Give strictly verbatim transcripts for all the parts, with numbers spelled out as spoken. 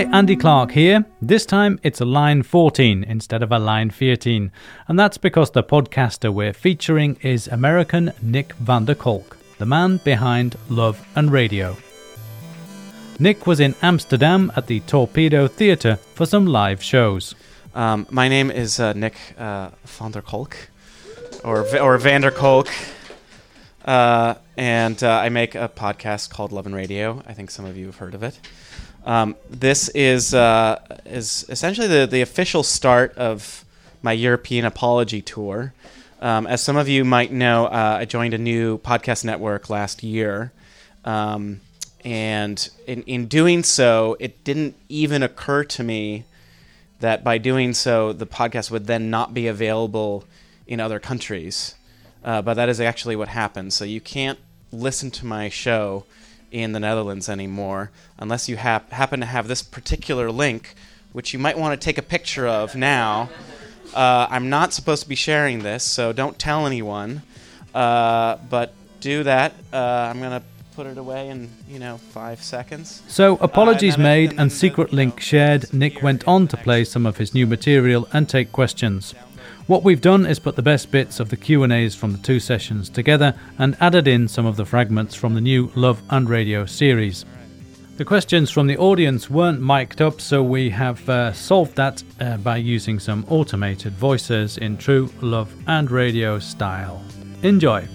Hi, Andy Clark here. This time it's a line fourteen instead of a line veertien, and that's because the podcaster we're featuring is American Nick van der Kolk, the man behind Love and Radio. Nick was in Amsterdam at the Torpedo Theatre for some live shows. Um, my name is uh, Nick uh, van der Kolk, or, or van der Kolk. Uh, and uh, I make a podcast called Love and Radio. I think some of you have heard of it. Um, this is uh, is essentially the, the official start of my European apology tour. Um, as some of you might know, uh, I joined a new podcast network last year. Um, and in, in doing so, it didn't even occur to me that by doing so, the podcast would then not be available in other countries. Uh, but that is actually what happened. So you can't listen to my show in the Netherlands anymore, unless you hap- happen to have this particular link, which you might want to take a picture of now. Uh, I'm not supposed to be sharing this, so don't tell anyone. Uh, but do that. Uh, I'm going to put it away in, you know, five seconds. So apologies uh, and made and, and secret the, link you know, shared, Nick went on to play some of his new material and take questions. What we've done is put the best bits of the Q and A's from the two sessions together and added in some of the fragments from the new Love and Radio series. The questions from the audience weren't mic'd up, so we have uh, solved that uh, by using some automated voices in true Love and Radio style. Enjoy!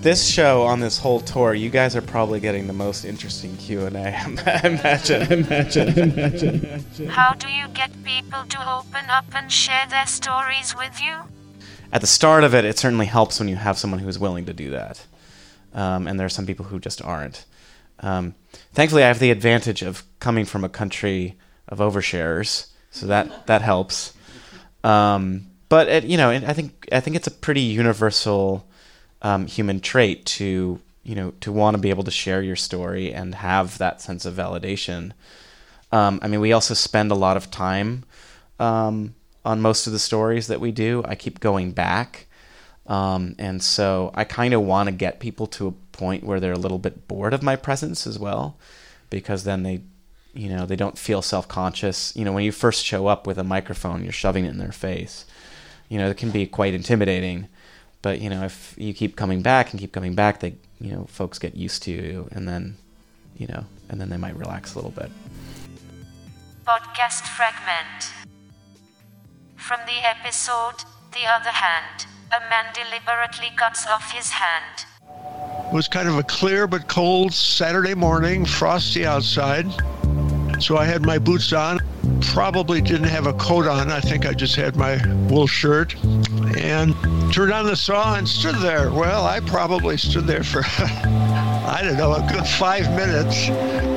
This show on this whole tour, you guys are probably getting the most interesting Q and A. Imagine, imagine, imagine. How do you get people to open up and share their stories with you? At the start of it, it certainly helps when you have someone who's willing to do that. Um, and there are some people who just aren't. Um, thankfully, I have the advantage of coming from a country of oversharers, so that, that helps. Um, but, it, you know, it, I think I think it's a pretty universal Um, human trait to, you know, to want to be able to share your story and have that sense of validation. Um, I mean, we also spend a lot of time um, on most of the stories that we do. I keep going back. Um, and so I kind of want to get people to a point where they're a little bit bored of my presence as well, because then they, you know, they don't feel self-conscious. You know, when you first show up with a microphone, you're shoving it in their face. You know, it can be quite intimidating. But, you know, if you keep coming back and keep coming back, they, you know, folks get used to you, and then, you know, and then they might relax a little bit. Podcast fragment. From the episode, The Other Hand, a man deliberately cuts off his hand. It was kind of a clear but cold Saturday morning, frosty outside. So I had my boots on, probably didn't have a coat on. I think I just had my wool shirt, and turned on the saw and stood there. Well, I probably stood there for, I don't know, a good five minutes.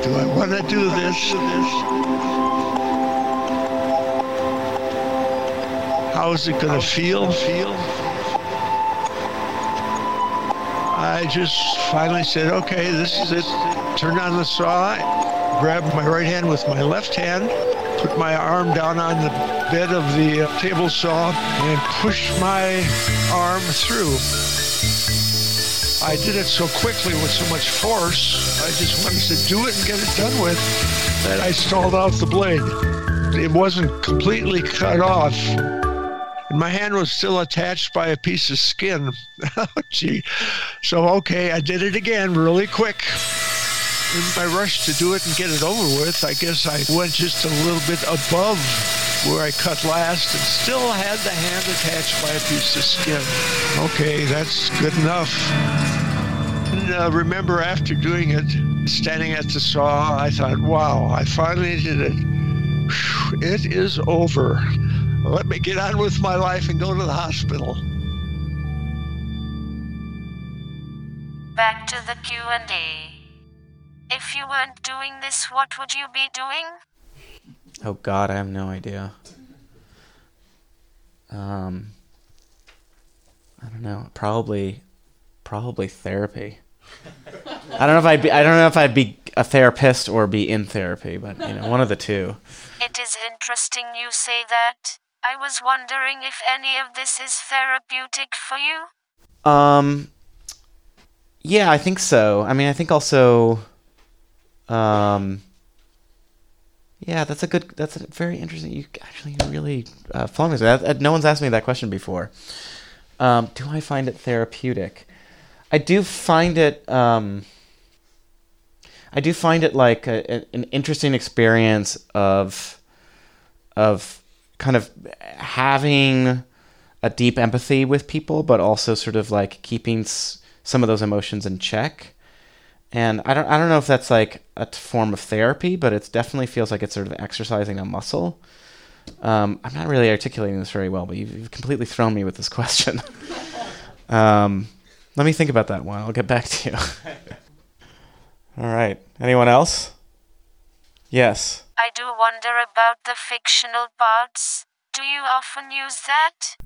Do I want to do this? How is it going to feel? Feel? I just finally said, okay, this is it. Turned on the saw. Grabbed my right hand with my left hand, put my arm down on the bed of the table saw, and pushed my arm through. I did it so quickly with so much force, I just wanted to do it and get it done with, that I stalled out the blade. It wasn't completely cut off. My hand was still attached by a piece of skin. Oh, gee. So, okay, I did it again really quick. In my rush to do it and get it over with, I guess I went just a little bit above where I cut last and still had the hand attached by a piece of skin. Okay, that's good enough. And uh, remember, after doing it, standing at the saw, I thought, wow, I finally did it. Whew, it is over. Let me get on with my life and go to the hospital. Back to the Q and A. If you weren't doing this, what would you be doing? Oh, God, I have no idea. Um, I don't know. Probably, probably therapy. I don't know if I'd be, I don't know if I'd be a therapist or be in therapy, but, you know, one of the two. It is interesting you say that. I was wondering if any of this is therapeutic for you? Um, yeah, I think so. I mean, I think also... Um, yeah, that's a good, that's a very interesting, you actually really uh, flung this. I, I, no one's asked me that question before. Um, do I find it therapeutic? I do find it, um, I do find it like a, a, an interesting experience of, of kind of having a deep empathy with people, but also sort of like keeping s- some of those emotions in check. And I don't, I don't know if that's like a form of therapy, but it definitely feels like it's sort of exercising a muscle. Um, I'm not really articulating this very well, but you've, you've completely thrown me with this question. um, let me think about that one. I'll get back to you. All right. Anyone else? Yes. I do wonder about the fictional parts. Do you often use that?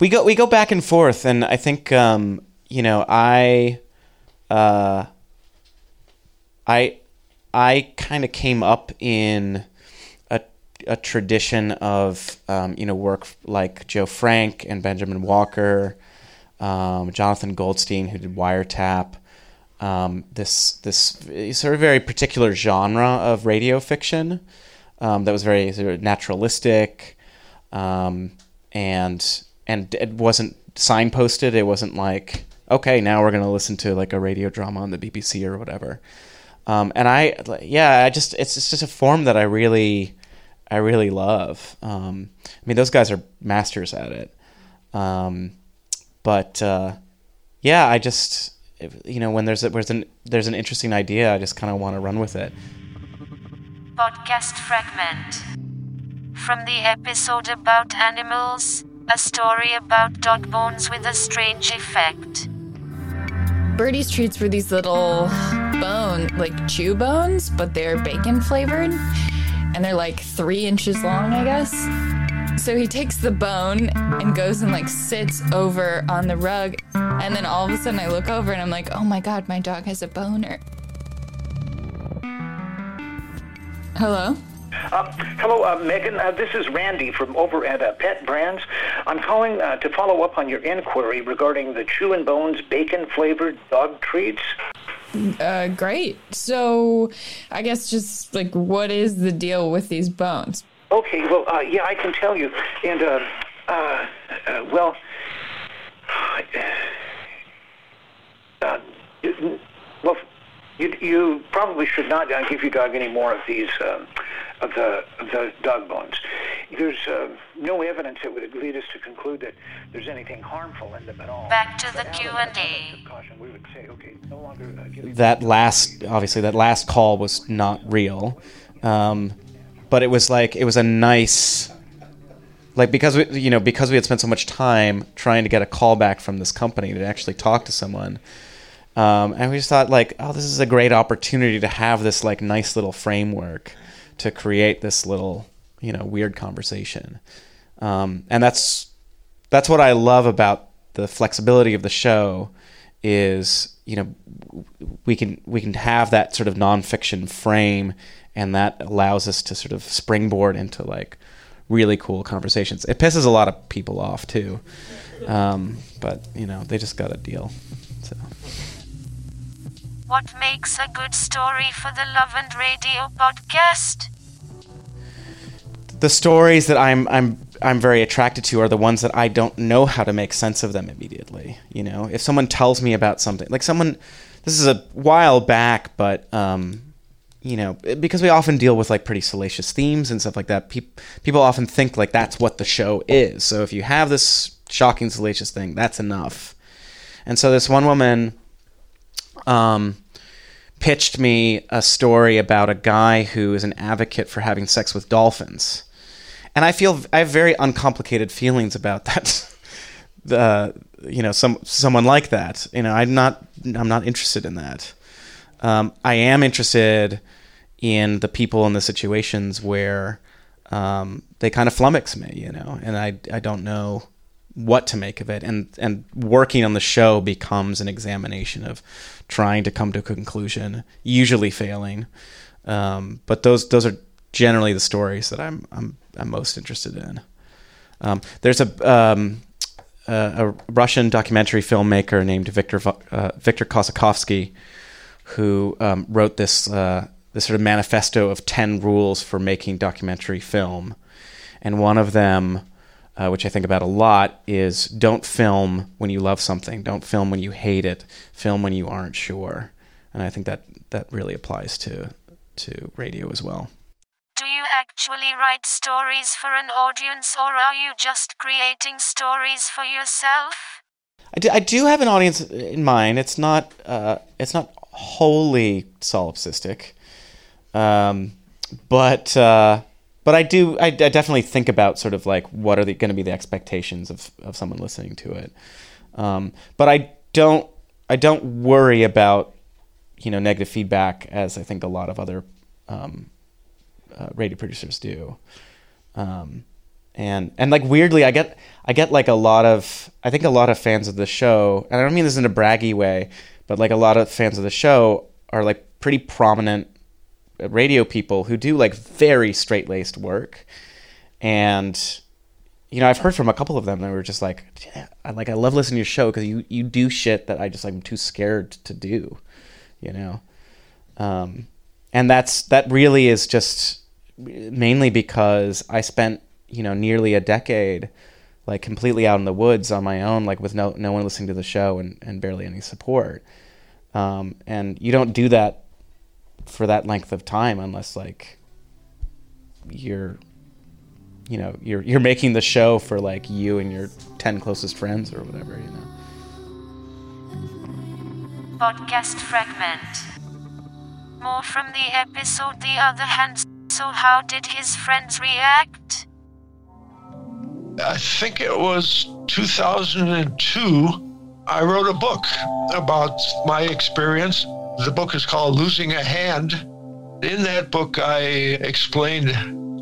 We go, we go back and forth, and I think, um, you know, I, uh, I I kind of came up in a a tradition of um, you know work like Joe Frank and Benjamin Walker, um, Jonathan Goldstein, who did Wiretap, um, this this sort of very particular genre of radio fiction um, that was very sort of naturalistic, um, and and it wasn't signposted. It wasn't like, okay, now we're gonna listen to like a radio drama on the B B C or whatever. Um, and I, yeah, I just, it's, it's just a form that I really, I really love. Um, I mean, those guys are masters at it. Um, but, uh, yeah, I just, you know, when there's a, there's an, there's an interesting idea, I just kind of want to run with it. Podcast fragment from the episode about animals, a story about dog bones with a strange effect. Birdie's treats were these little bone, like chew bones, but they're bacon flavored, and they're like three inches long, I guess. So he takes the bone and goes and like sits over on the rug, and then all of a sudden I look over and I'm like, oh my god, my dog has a boner. Hello? Uh, hello, uh, Megan. Uh, this is Randy from over at uh, Pet Brands. I'm calling uh, to follow up on your inquiry regarding the Chew and Bones bacon-flavored dog treats. Uh, great. So I guess just, like, what is the deal with these bones? Okay, well, uh, yeah, I can tell you. And, uh, uh, uh well, uh, well, you, you probably should not uh, give your dog any more of these, um, Of the, of the dog bones. There's uh, no evidence that would lead us to conclude that there's anything harmful in them at all. Back to the Q and A. That last, obviously, that last call was not real, um, but it was like, it was a nice, like, because we, you know, because we had spent so much time trying to get a call back from this company to actually talk to someone. Um, and we just thought, like, oh, this is a great opportunity to have this, like, nice little framework to create this little, you know, weird conversation. Um, and that's that's what I love about the flexibility of the show is, you know, we can we can have that sort of nonfiction frame, and that allows us to sort of springboard into, like, really cool conversations. It pisses a lot of people off, too. Um, but, you know, they just got a deal. So... What makes a good story for the Love and Radio podcast? The stories that I'm I'm I'm very attracted to are the ones that I don't know how to make sense of them immediately. You know, if someone tells me about something, like someone, this is a while back, but um, you know, because we often deal with like pretty salacious themes and stuff like that. Pe- people often think like that's what the show is. So if you have this shocking, salacious thing, that's enough. And so this one woman Um, pitched me a story about a guy who is an advocate for having sex with dolphins, and I feel I have very uncomplicated feelings about that. uh, you know, some someone like that. You know, I'm not I'm not interested in that. Um, I am interested in the people in the situations where um, they kind of flummox me. You know, and I I don't know what to make of it, and and working on the show becomes an examination of trying to come to a conclusion, usually failing, um but those those are generally the stories that i'm i'm, I'm most interested in. Um there's a um a, a Russian documentary filmmaker named Victor uh, Victor Kosakovsky who um wrote this uh this sort of manifesto of ten rules for making documentary film. And one of them, uh, which I think about a lot, is don't film when you love something. Don't film when you hate it. Film when you aren't sure. And I think that, that really applies to to radio as well. Do you actually write stories for an audience, or are you just creating stories for yourself? I do, I do have an audience in mind. It's not uh, it's not wholly solipsistic, um, but uh, but I do I, I definitely think about sort of like what are going to be the expectations of, of someone listening to it. Um, but I don't I don't worry about, you know, negative feedback, as I think a lot of other um, uh, radio producers do, um, and and like weirdly, I get I get like a lot of I think a lot of fans of the show, and I don't mean this in a braggy way, but like a lot of fans of the show are like pretty prominent radio people who do like very straight-laced work, and you know, I've heard from a couple of them that were just like, yeah, I like I love listening to your show because you you do shit that I just like I'm too scared to do. You know, um, and that's that really is just mainly because I spent, you know, nearly a decade like completely out in the woods on my own, like with no no one listening to the show and, and barely any support. Um, and you don't do that for that length of time unless like you're, you know, you're you're making the show for like you and your ten closest friends or whatever, you know. Podcast fragment. More from the episode The Other Hand. So how did his friends react? I think it was two thousand two. I wrote a book about my experience. The book is called Losing a Hand. In that book, I explained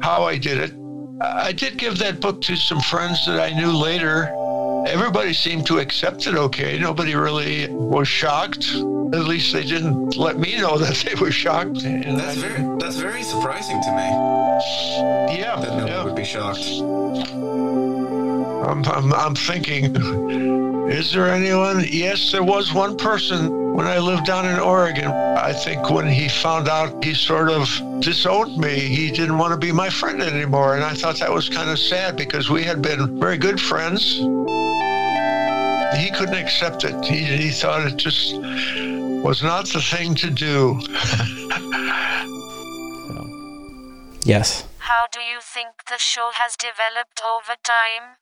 how I did it. I did give that book to some friends that I knew later. Everybody seemed to accept it okay. Nobody really was shocked. At least they didn't let me know that they were shocked. And that's very, that's very surprising to me. Yeah. That no yeah. one would be shocked. I'm, I'm, I'm thinking, is there anyone? Yes, there was one person when I lived down in Oregon. I think when he found out, he sort of disowned me. He didn't want to be my friend anymore. And I thought that was kind of sad because we had been very good friends. He couldn't accept it. He, he thought it just was not the thing to do. So, yes. How do you think the show has developed over time?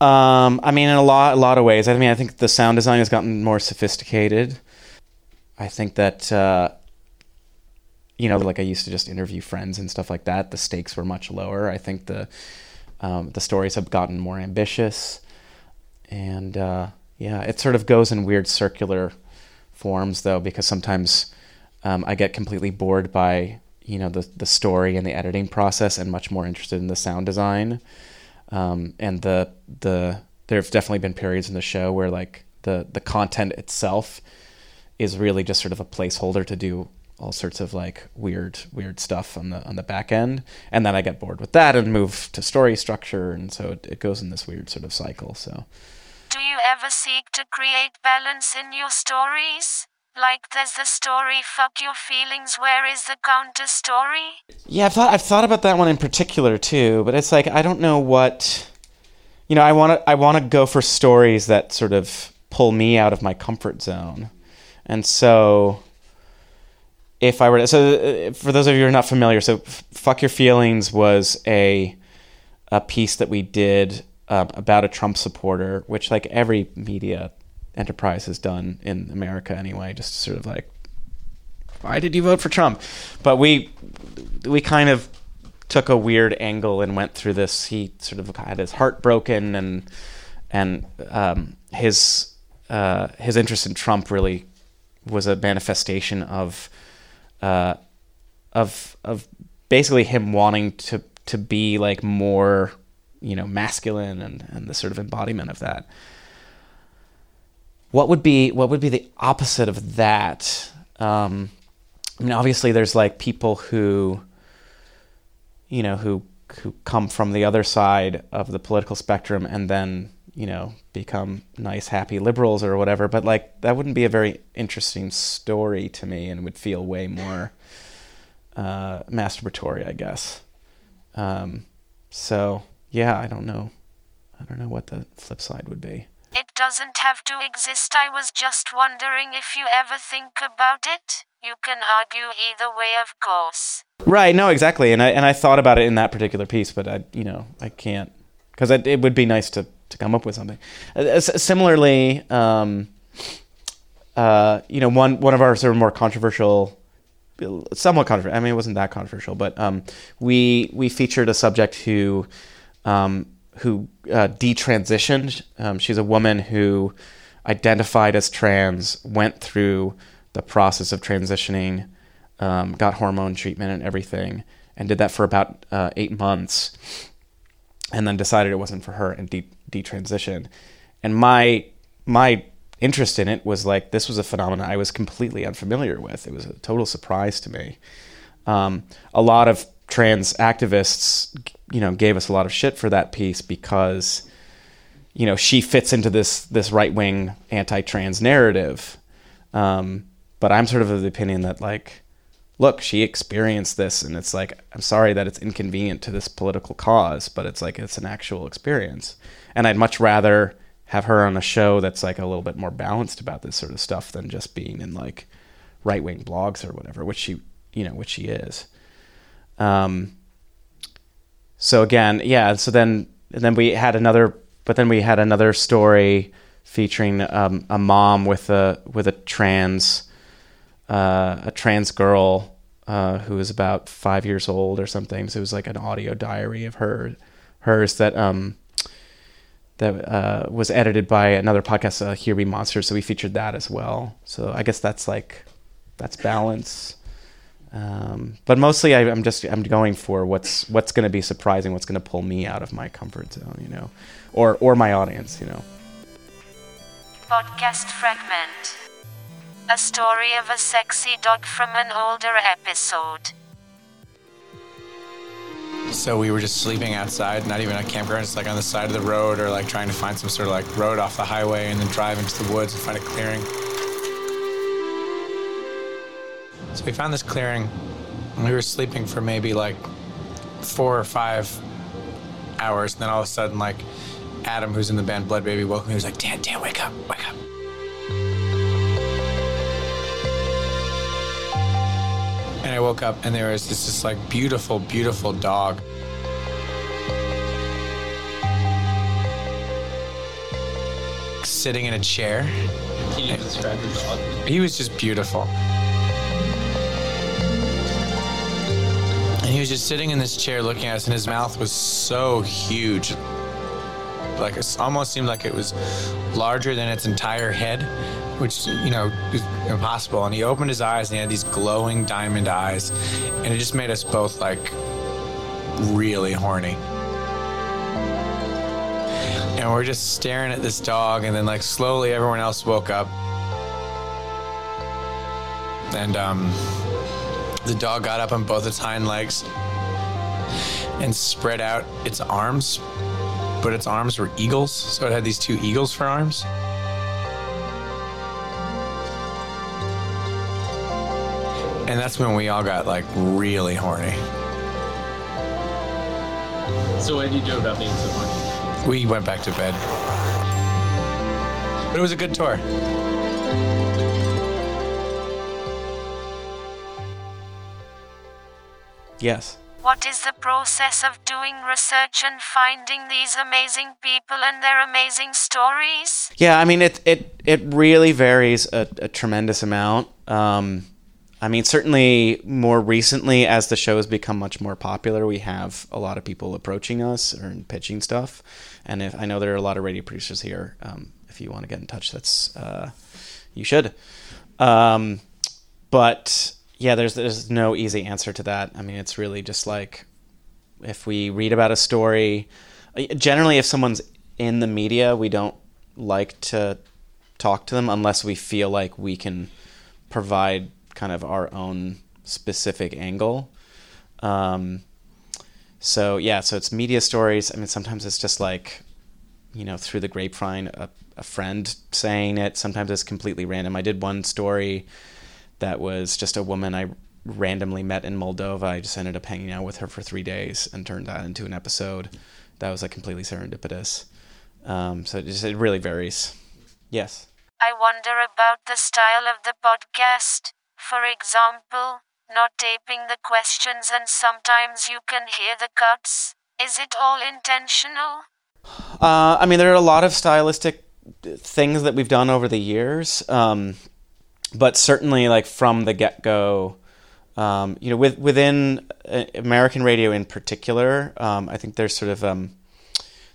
Um, I mean, in a lot, a lot of ways. I mean, I think the sound design has gotten more sophisticated. I think that, uh, you know, like I used to just interview friends and stuff like that. The stakes were much lower. I think the um, the stories have gotten more ambitious. And, uh, yeah, it sort of goes in weird circular forms, though, because sometimes um, I get completely bored by, you know, the, the story and the editing process and much more interested in the sound design. Um, and the the there have definitely been periods in the show where, like, the, the content itself is really just sort of a placeholder to do all sorts of, like, weird weird stuff on the on the back end. And then I get bored with that and move to story structure, and so it, it goes in this weird sort of cycle, so... Do you ever seek to create balance in your stories? Like, there's the story, fuck your feelings, where is the counter story? Yeah, I've thought, I've thought about that one in particular, too, but it's like, I don't know what... You know, I want to I want to go for stories that sort of pull me out of my comfort zone. And so... If I were to... So, for those of you who are not familiar, so Fuck Your Feelings was a a piece that we did uh, about a Trump supporter, which, like, every media enterprise has done in America anyway, just sort of like, why did you vote for Trump? But we we kind of took a weird angle and went through this. He sort of had his heart broken, and, and um, his, uh, his interest in Trump really was a manifestation of... Uh, of of basically him wanting to to be like more, you know, masculine and, and the sort of embodiment of that. What would be what would be the opposite of that? Um, I mean, obviously, there's like people who, you know, who who come from the other side of the political spectrum and then, you know, become nice, happy liberals or whatever. But like, that wouldn't be a very interesting story to me and would feel way more uh, masturbatory, I guess. Um, so yeah, I don't know. I don't know what the flip side would be. It doesn't have to exist. I was just wondering if you ever think about it. You can argue either way, of course. Right. No, exactly. And I and I thought about it in that particular piece, but I, you know, I can't, because it would be nice to, to come up with something. Uh, similarly, um, uh, you know, one one of our sort of more controversial, somewhat controversial. I mean, it wasn't that controversial, but um, we we featured a subject who. Um, who uh, detransitioned. Um, she's a woman who identified as trans, went through the process of transitioning, um, got hormone treatment and everything, and did that for about uh, eight months, and then decided it wasn't for her and de- detransitioned. And my my interest in it was like, this was a phenomenon I was completely unfamiliar with. It was a total surprise to me. Um, a lot of trans activists, you know, gave us a lot of shit for that piece because, you know, she fits into this this right-wing anti-trans narrative. Um, but I'm sort of of the opinion that, like, look, she experienced this, and it's like, I'm sorry that it's inconvenient to this political cause, but it's like, it's an actual experience. And I'd much rather have her on a show that's like a little bit more balanced about this sort of stuff than just being in like right-wing blogs or whatever, which she, you know, which she is. Um, so again, yeah. So then, and then we had another, but then we had another story featuring, um, a mom with a, with a trans, uh, a trans girl, uh, who was about five years old or something. So it was like an audio diary of her, hers that, um, that, uh, was edited by another podcast, uh, Here Be Monsters. So we featured that as well. So I guess that's like, that's balance. Um, but mostly I, I'm just, I'm going for what's, what's going to be surprising, what's going to pull me out of my comfort zone, you know, or, or my audience, you know. Podcast fragment. A story of a sexy dog from an older episode. So we were just sleeping outside, not even on campgrounds, like on the side of the road, or like trying to find some sort of like road off the highway and then drive into the woods and find a clearing. So we found this clearing, and we were sleeping for maybe like four or five hours, and then all of a sudden, like, Adam, who's in the band Blood Baby, woke me. He was like, Dan, Dan, wake up, wake up. And I woke up, and there was this, this like, beautiful, beautiful dog. Sitting in a chair. Can you describe your dog? He was just beautiful. And he was just sitting in this chair looking at us, and his mouth was so huge. Like, it almost seemed like it was larger than its entire head, which, you know, is impossible. And he opened his eyes, and he had these glowing diamond eyes, and it just made us both, like, really horny. And we're just staring at this dog, and then, like, slowly everyone else woke up. And, um... the dog got up on both its hind legs and spread out its arms, but its arms were eagles, so it had these two eagles for arms. And that's when we all got, like, really horny. So what did you do about being so horny? We went back to bed. But it was a good tour. Yes. What is the process of doing research and finding these amazing people and their amazing stories? Yeah, I mean, it it, it really varies a, a tremendous amount. Um, I mean, certainly more recently, as the show has become much more popular, we have a lot of people approaching us or pitching stuff. And if I know there are a lot of radio producers here. Um, if you want to get in touch, that's uh, you should. Um, but... Yeah, there's there's no easy answer to that. I mean, it's really just like, if we read about a story, generally if someone's in the media, we don't like to talk to them unless we feel like we can provide kind of our own specific angle. Um, so yeah, so it's media stories. I mean, sometimes it's just like, you know, through the grapevine, a, a friend saying it. Sometimes it's completely random. I did one story that was just a woman I randomly met in Moldova. I just ended up hanging out with her for three days and turned that into an episode. That was like completely serendipitous. Um, so it just it really varies. Yes. I wonder about the style of the podcast. For example, not taping the questions and sometimes you can hear the cuts. Is it all intentional? Uh, I mean, there are a lot of stylistic things that we've done over the years. Um, but certainly like from the get-go, um, you know, with, within American radio in particular, um, I think there's sort of, um,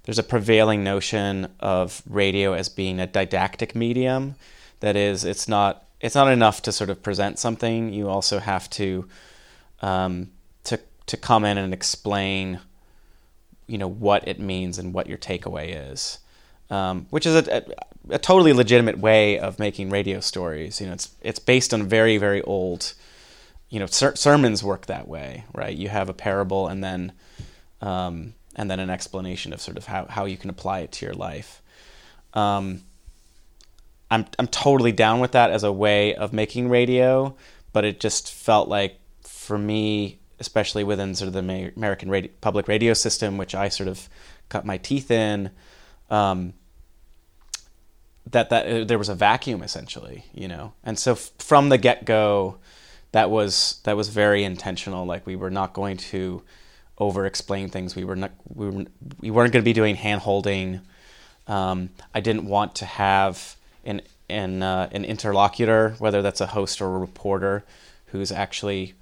there's a prevailing notion of radio as being a didactic medium. That is, it's not, it's not enough to sort of present something. You also have to, um, to, to come in and explain, you know, what it means and what your takeaway is. Um, which is a, a, a totally legitimate way of making radio stories. You know, it's it's based on very, very old, you know, ser- sermons work that way, right? You have a parable and then um, and then an explanation of sort of how, how you can apply it to your life. Um, I'm I'm totally down with that as a way of making radio, but it just felt like for me, especially within sort of the American radio, public radio system, which I sort of cut my teeth in, um, that that uh, there was a vacuum essentially, you know, and so f- from the get-go, that was that was very intentional. Like we were not going to over-explain things. We were not we were, we weren't going to be doing hand-holding. Um, I didn't want to have an an uh, an interlocutor, whether that's a host or a reporter, who's actually,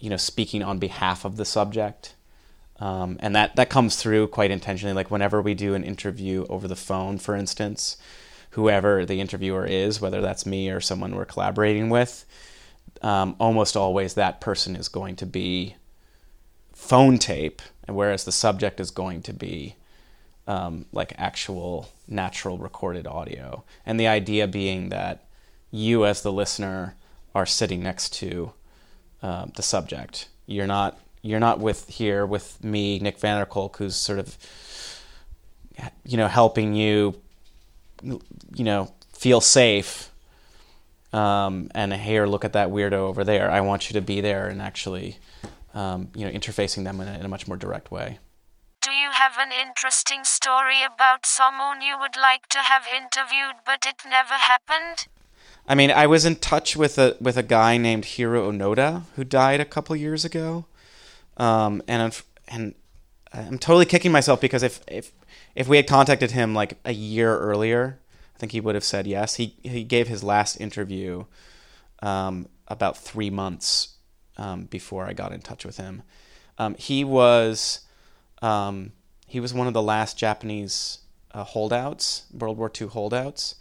you know, speaking on behalf of the subject. Um, and that, that comes through quite intentionally. Like whenever we do an interview over the phone, for instance, whoever the interviewer is, whether that's me or someone we're collaborating with, um, almost always that person is going to be phone tape, and whereas the subject is going to be um, like actual natural recorded audio. And the idea being that you as the listener are sitting next to uh, the subject. You're not... You're not with here with me, Nick van der Kolk, who's sort of, you know, helping you, you know, feel safe. Um, and here, look at that weirdo over there. I want you to be there and actually, um, you know, interfacing them in a, in a much more direct way. Do you have an interesting story about someone you would like to have interviewed, but it never happened? I mean, I was in touch with a with a guy named Hiro Onoda who died a couple years ago. Um, and I'm, and I'm totally kicking myself because if, if, if we had contacted him like a year earlier, I think he would have said yes. He, he gave his last interview, um, about three months, um, before I got in touch with him. Um, he was, um, he was one of the last Japanese, uh, holdouts, World War Two holdouts.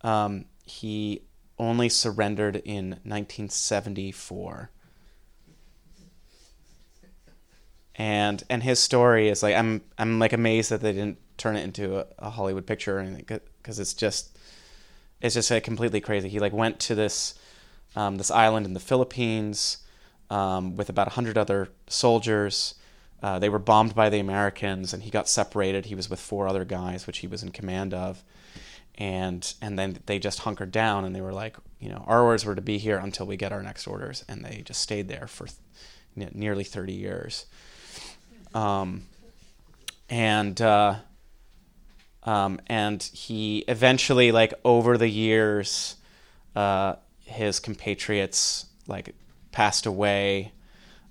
Um, he only surrendered in nineteen seventy-four. And and his story is like I'm I'm like amazed that they didn't turn it into a, a Hollywood picture or anything, because it's just it's just like completely crazy. He like went to this um, this island in the Philippines um, with about a hundred other soldiers. Uh, they were bombed by the Americans, and he got separated. He was with four other guys, which he was in command of, and and then they just hunkered down, and they were like, you know, our orders were to be here until we get our next orders, and they just stayed there for you know, nearly thirty years. Um, and, uh, um, and he eventually, like over the years, uh, his compatriots like passed away.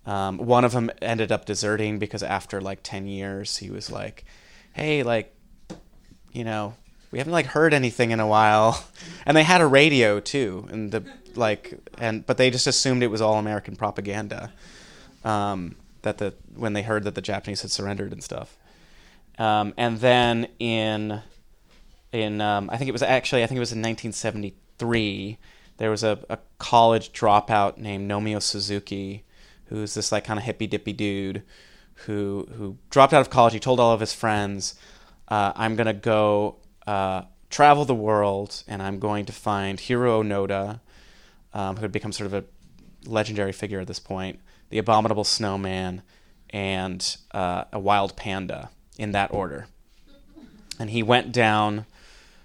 Um, one of them ended up deserting because after like ten years, he was like, hey, like, you know, we haven't like heard anything in a while. And they had a radio too. And the, like, and, but they just assumed it was all American propaganda. Um, that the when they heard that the Japanese had surrendered and stuff. Um, and then in in um, I think it was actually I think it was in nineteen seventy-three, there was a, a college dropout named Nomio Suzuki, who's this like kind of hippy dippy dude who who dropped out of college. He told all of his friends, uh, I'm going to go uh, travel the world, and I'm going to find Hiro Onoda, um, who had become sort of a legendary figure at this point, the Abominable Snowman, and uh, a wild panda, in that order. And he went down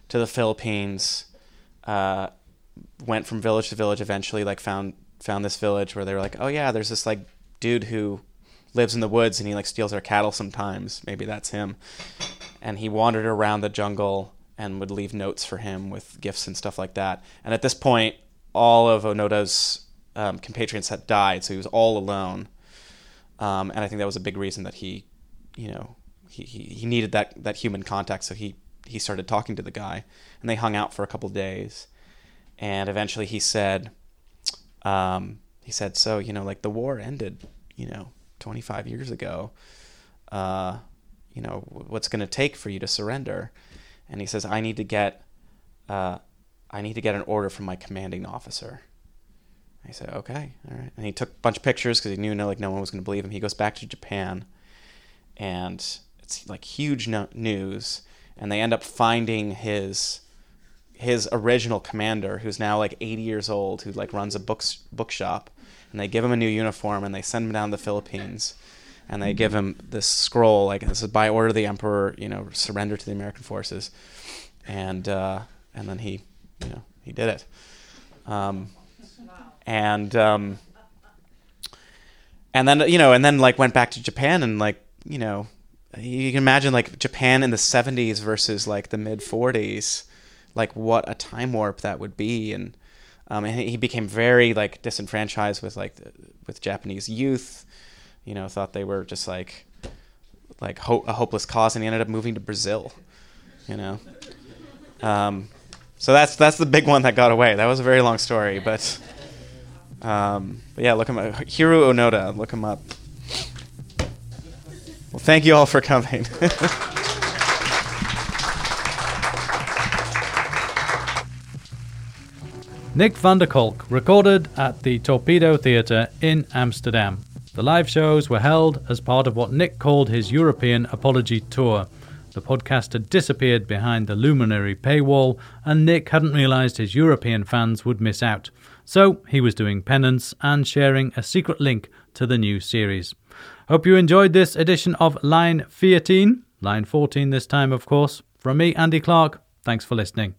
to the Philippines, uh, went from village to village eventually, like found found this village where they were like, oh yeah, there's this like dude who lives in the woods and he like steals our cattle sometimes. Maybe that's him. And he wandered around the jungle and would leave notes for him with gifts and stuff like that. And at this point, all of Onoda's um, compatriots had died, so he was all alone. Um, and I think that was a big reason that he, you know, he, he, he needed that, that human contact. So he, he started talking to the guy, and they hung out for a couple of days. And eventually he said, um, he said, so, you know, like the war ended, you know, twenty-five years ago, uh, you know, what's going to take for you to surrender? And he says, I need to get, uh, I need to get an order from my commanding officer. I said, okay, all right. And he took a bunch of pictures because he knew no, like no one was going to believe him. He goes back to Japan, and it's like huge no- news. And they end up finding his his original commander, who's now like eighty years old, who like runs a books bookshop. And they give him a new uniform, and they send him down to the Philippines, and they give him this scroll, like this is by order of the emperor, you know, surrender to the American forces. And uh, and then he, you know, he did it. Um, And, um, and then, you know, and then like went back to Japan and like, you know, you can imagine like Japan in the seventies versus like the mid forties, like what a time warp that would be. And, um, and he became very like disenfranchised with like, the, with Japanese youth, you know, thought they were just like, like ho- a hopeless cause. And he ended up moving to Brazil, you know? Um, so that's, that's the big one that got away. That was a very long story, but... Um, but yeah, look him up. Hiro Onoda, look him up. Well, thank you all for coming. Nick van der Kolk recorded at the Torpedo Theatre in Amsterdam. The live shows were held as part of what Nick called his European Apology Tour. The podcast had disappeared behind the Luminary paywall, and Nick hadn't realised his European fans would miss out. So he was doing penance and sharing a secret link to the new series. Hope you enjoyed this edition of Line fourteen. Line fourteen this time, of course. From me, Andy Clark, thanks for listening.